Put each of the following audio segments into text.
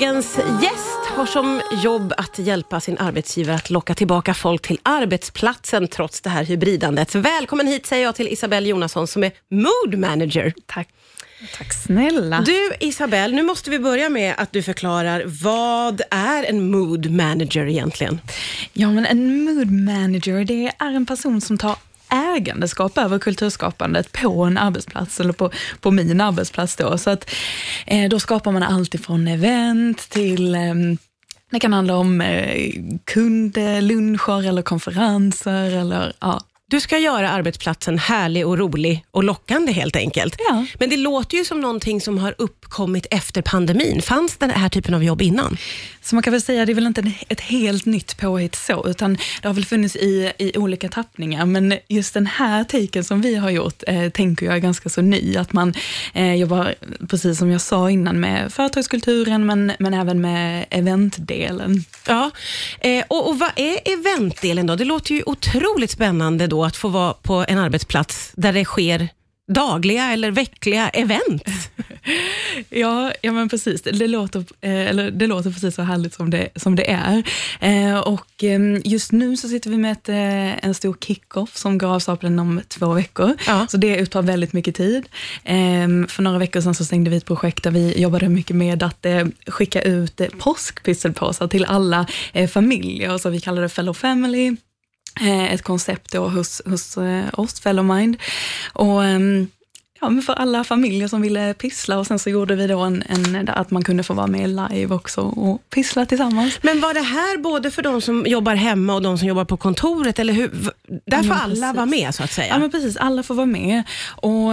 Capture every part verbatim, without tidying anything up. Dagens gäst har som jobb att hjälpa sin arbetsgivare att locka tillbaka folk till arbetsplatsen trots det här hybridandet. Välkommen hit säger jag till Isabelle Jonasson som är mood manager. Tack. Tack snälla. Du Isabelle, nu måste vi börja med att du förklarar, vad är en mood manager egentligen? Ja, men en mood manager, det är en person som tar ägandeskap över kulturskapandet på en arbetsplats eller på, på min arbetsplats då. Så att eh, då skapar man allt ifrån event till eh, det kan handla om eh, kundluncher eller konferenser eller ja. Du ska göra arbetsplatsen härlig och rolig och lockande helt enkelt. Ja. Men det låter ju som någonting som har uppkommit efter pandemin. Fanns den här typen av jobb innan? Så man kan väl säga, det är väl inte ett helt nytt påhitt så, utan det har väl funnits i, i olika tappningar. Men just den här taken som vi har gjort eh, tänker jag är ganska så ny. Att man eh, jobbar, precis som jag sa innan, med företagskulturen men, men även med eventdelen. Ja, eh, och, och vad är eventdelen då? Det låter ju otroligt spännande då att få vara på en arbetsplats där det sker dagliga eller veckliga event. ja, ja, men precis. Det låter, eller det låter precis så härligt som det, som det är. Och just nu så sitter vi med ett, en stor kick-off som går av stapeln om två veckor. Ja. Så det uttar väldigt mycket tid. För några veckor sedan så stängde vi ett projekt där vi jobbade mycket med att skicka ut påskpysselpåsar till alla familjer. Så vi kallar det Fellow Family. Ett koncept då hos, hos oss, Fellowmind. Och ja, men för alla familjer som ville pyssla. Och sen så gjorde vi då en, en, att man kunde få vara med live också och pyssla tillsammans. Men var det här både för de som jobbar hemma och de som jobbar på kontoret? Eller hur? Där får ja, alla vara med så att säga. Ja, men precis. Alla får vara med. Och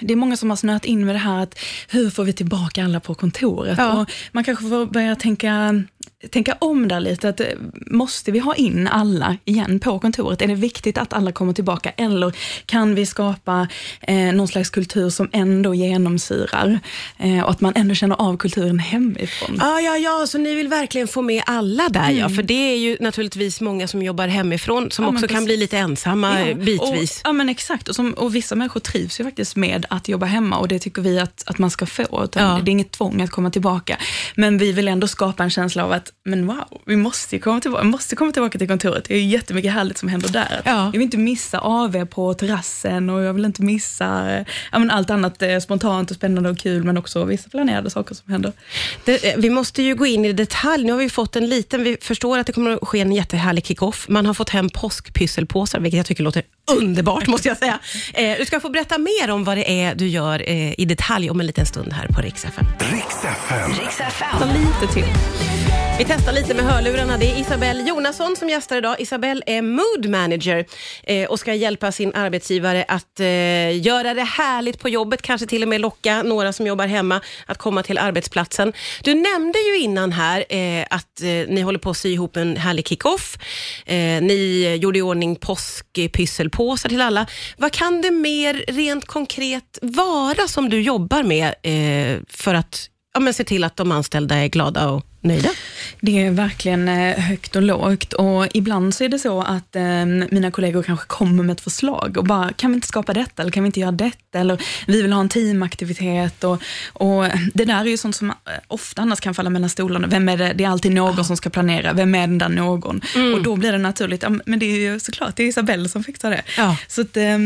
det är många som har snöat in med det här att hur får vi tillbaka alla på kontoret? Ja. Och man kanske får börja tänka... tänka om där lite, att måste vi ha in alla igen på kontoret? Är det viktigt att alla kommer tillbaka? Eller kan vi skapa eh, någon slags kultur som ändå genomsyrar eh, och att man ändå känner av kulturen hemifrån? Ja, ja, ja, så ni vill verkligen få med alla där, mm. ja, för det är ju naturligtvis många som jobbar hemifrån som ja, också kan bli lite ensamma ja. bitvis. Och, ja, men exakt. Och, som, och vissa människor trivs ju faktiskt med att jobba hemma och det tycker vi att, att man ska få. Utan ja. Det är inget tvång att komma tillbaka. Men vi vill ändå skapa en känsla av att men wow, vi måste komma tillbaka, måste komma tillbaka till kontoret. Det är ju jättemycket härligt som händer där. Ja. Jag vill inte missa A V på terrassen och jag vill inte missa ja, men allt annat spontant och spännande och kul, men också vissa planerade saker som händer. Det, vi måste ju gå in i detalj. Nu har vi fått en liten, vi förstår att det kommer att ske en jättehärlig kick-off. Man har fått hem påskpysselpåsar, vilket jag tycker låter underbart måste jag säga. Eh, du ska få berätta mer om vad det är du gör eh, i detalj om en liten stund här på Rix F M. Rix F M. Rix F M. Lite till. Vi testar lite med hörlurarna. Det är Isabelle Jonasson som gästar idag. Isabelle är mood manager eh, och ska hjälpa sin arbetsgivare att eh, göra det härligt på jobbet. Kanske till och med locka några som jobbar hemma att komma till arbetsplatsen. Du nämnde ju innan här eh, att eh, ni håller på att sy ihop en härlig kick-off. Eh, ni gjorde i ordning påskpysselpåsar till alla. Vad kan det mer rent konkret vara som du jobbar med eh, för att ja, men se till att de anställda är glada och nöjda? Det är verkligen högt och lågt och ibland så är det så att eh, mina kollegor kanske kommer med ett förslag och bara, kan vi inte skapa detta eller kan vi inte göra detta eller vi vill ha en teamaktivitet och, och det där är ju sånt som ofta annars kan falla mellan stolarna. Vem är det? Det är alltid någon ah. som ska planera. Vem är den där någon? Mm. Och då blir det naturligt, men det är ju såklart det är Isabelle som fixar det. Ja. Så att eh,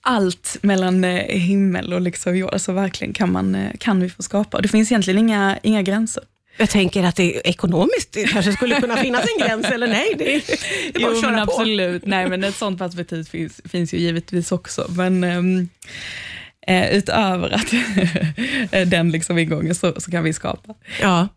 allt mellan himmel och liksom jord, så verkligen kan, man, kan vi få skapa. Det finns egentligen inga, inga gränser. Jag tänker att det är ekonomiskt det kanske skulle kunna finnas en gräns, eller nej? Det är, det är bara jo, att köra men absolut. På. Nej, men ett sånt perspektiv finns, finns ju givetvis också. Men um, uh, utöver att den liksom ingången så, så kan vi skapa. Ja.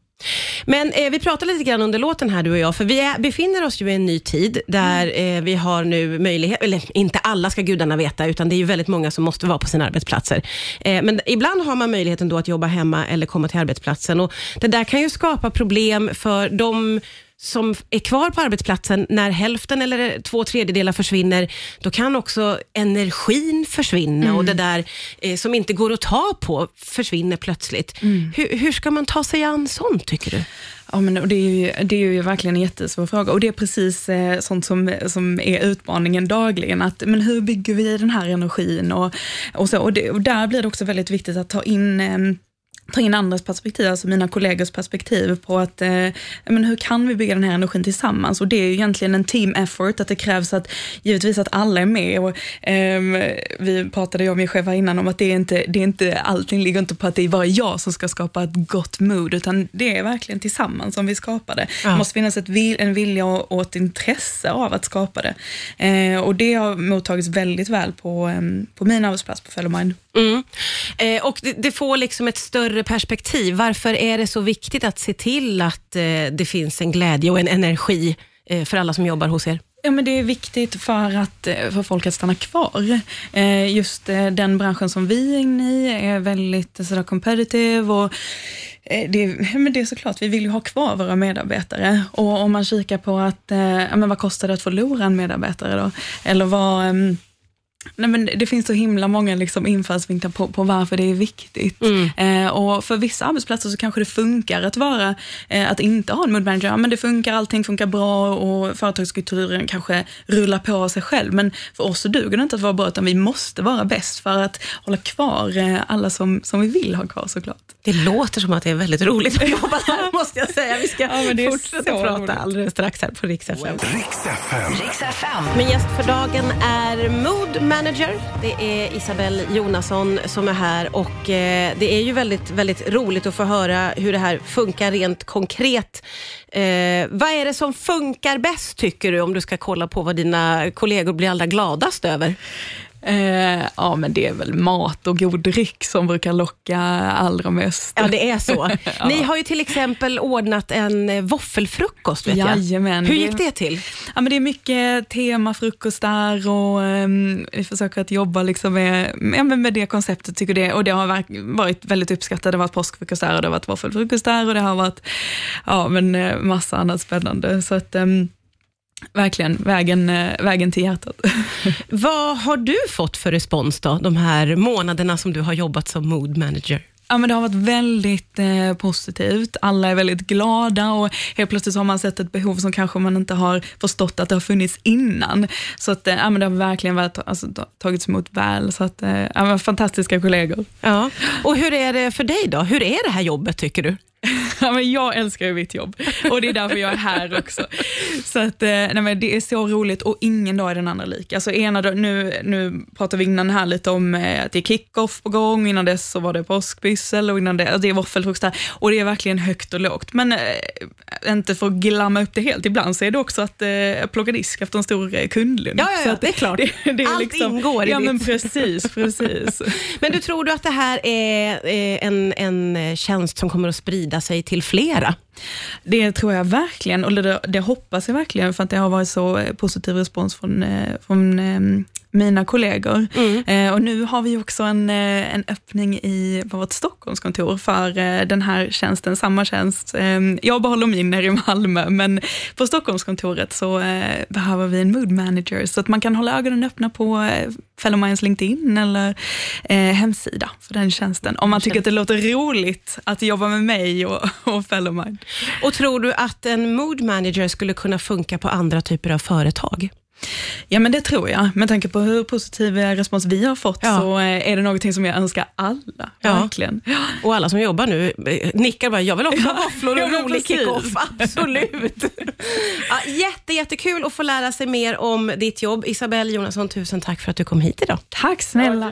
Men eh, vi pratar lite grann under låten här du och jag, för vi är, befinner oss ju i en ny tid där eh, vi har nu möjlighet, eller inte alla ska gudarna veta, utan det är ju väldigt många som måste vara på sina arbetsplatser, eh, men ibland har man möjligheten då att jobba hemma eller komma till arbetsplatsen, och det där kan ju skapa problem för de som är kvar på arbetsplatsen. När hälften eller två tredjedelar försvinner, då kan också energin försvinna mm. och det där eh, som inte går att ta på försvinner plötsligt. Mm. Hur, hur ska man ta sig an sånt tycker du? Ja, men det är ju, det är ju verkligen en jättesvår fråga och det är precis eh, sånt som, som är utmaningen dagligen, att men hur bygger vi den här energin och, och, så, och, det, och där blir det också väldigt viktigt att ta in eh, ta in andras perspektiv, alltså mina kollegors perspektiv på att eh, men hur kan vi bygga den här energin tillsammans, och det är ju egentligen en team effort, att det krävs att givetvis att alla är med, och eh, vi pratade jag om mig själv innan om att det är inte, det är inte allting ligger inte på att det är bara jag som ska skapa ett gott mood, utan det är verkligen tillsammans som vi skapar det. Ja. Det måste finnas ett, en vilja och, och ett intresse av att skapa det, eh, och det har mottagits väldigt väl på, eh, på min arbetsplats på Fellowmind. Mm. Eh, och det, det får liksom ett större perspektiv. Varför är det så viktigt att se till att eh, det finns en glädje och en energi eh, för alla som jobbar hos er? Ja, men det är viktigt för, att, för folk att stanna kvar. Eh, just eh, den branschen som vi är inne i är väldigt sådär competitive, och eh, det, men det är såklart, vi vill ju ha kvar våra medarbetare. Och om man kikar på att, eh, men vad kostar det att förlora en medarbetare då? Eller vad... Eh, Nej, men det finns så himla många liksom infallsvinklar på, på varför det är viktigt. Mm. Eh, och för vissa arbetsplatser så kanske det funkar att vara eh, att inte ha en mood manager, men det funkar, allting funkar bra och företagskulturen kanske rullar på sig själv, men för oss så duger det inte att vara bra, utan vi måste vara bäst för att hålla kvar eh, alla som, som vi vill ha kvar, såklart. Det låter som att det är väldigt roligt att jobba här, måste jag säga. Vi ska ja, fortsätta prata roligt. Alldeles strax här på Riks F M. Riks F M. Min gäst för dagen är mood manager. Det är Isabelle Jonasson som är här, och eh, det är ju väldigt, väldigt roligt att få höra hur det här funkar rent konkret. Eh, vad är det som funkar bäst, tycker du, om du ska kolla på vad dina kollegor blir allra gladast över? Eh, ja, men det är väl mat och god dryck som brukar locka allra mest. Ja, det är så. ja. Ni har ju till exempel ordnat en våffelfrukost, vet jag. Jajamän. Hur gick det till? Ja, men det är mycket temafrukostar, och um, vi försöker att jobba liksom med, ja, men med det konceptet, tycker det. Och det har varit väldigt uppskattat. Det har varit påskfrukostar, och det har varit våffelfrukostar, och det har varit ja, men massa annat spännande. Så att... Um, Verkligen, vägen, vägen till hjärtat. Vad har du fått för respons då, de här månaderna som du har jobbat som mood manager? Ja, men det har varit väldigt eh, positivt. Alla är väldigt glada, och helt plötsligt har man sett ett behov som kanske man inte har förstått att det har funnits innan. Så att, eh, ja, men det har verkligen varit, alltså, tagits emot väl. Så att, eh, ja, men fantastiska kollegor. Ja. Och hur är det för dig då? Hur är det här jobbet, tycker du? Ja, men jag älskar ju mitt jobb, och det är därför jag är här också. Så att, nej, men det är så roligt, och ingen dag är den andra lik. Alltså, ena dag, nu, nu pratar vi innan här lite om att det är kick-off på gång, innan dess så var det påskbyssel, och innan det, det är våffelfrukostar, och det är verkligen högt och lågt. Men äh, inte för att glamma upp det helt, ibland så är det också att äh, plocka disk efter en stor kundlunch. Ja, ja, ja, så att, det är klart. Det, det är allt liksom, ingår i ja, ditt. Men precis, precis. Men du, tror du att det här är en, en tjänst som kommer att sprida sig till flera? Det tror jag verkligen, och det, det hoppas jag verkligen, för att det har varit så positiv respons från, från mina kollegor. Mm. Eh, och nu har vi också en, en öppning i vårt Stockholmskontor för eh, den här tjänsten, samma tjänst. Eh, jag behåller min här i Malmö, men på Stockholmskontoret så eh, behöver vi en mood manager, så att man kan hålla ögonen öppna på eh, Fellowminds LinkedIn eller eh, hemsida för den tjänsten. Om man tycker att det låter roligt att jobba med mig och, och Fellowmind. Och tror du att en mood manager skulle kunna funka på andra typer av företag? Ja, men det tror jag. Med tanke på hur positiv respons vi har fått, ja, så är det någonting som jag önskar alla. Ja. Verkligen. Och alla som jobbar nu nickar bara, jag vill också ha våfflor och rolig kick-off. Absolut. Ja, jätte, jättekul att få lära sig mer om ditt jobb. Isabelle Jonasson, tusen tack för att du kom hit idag. Tack snälla.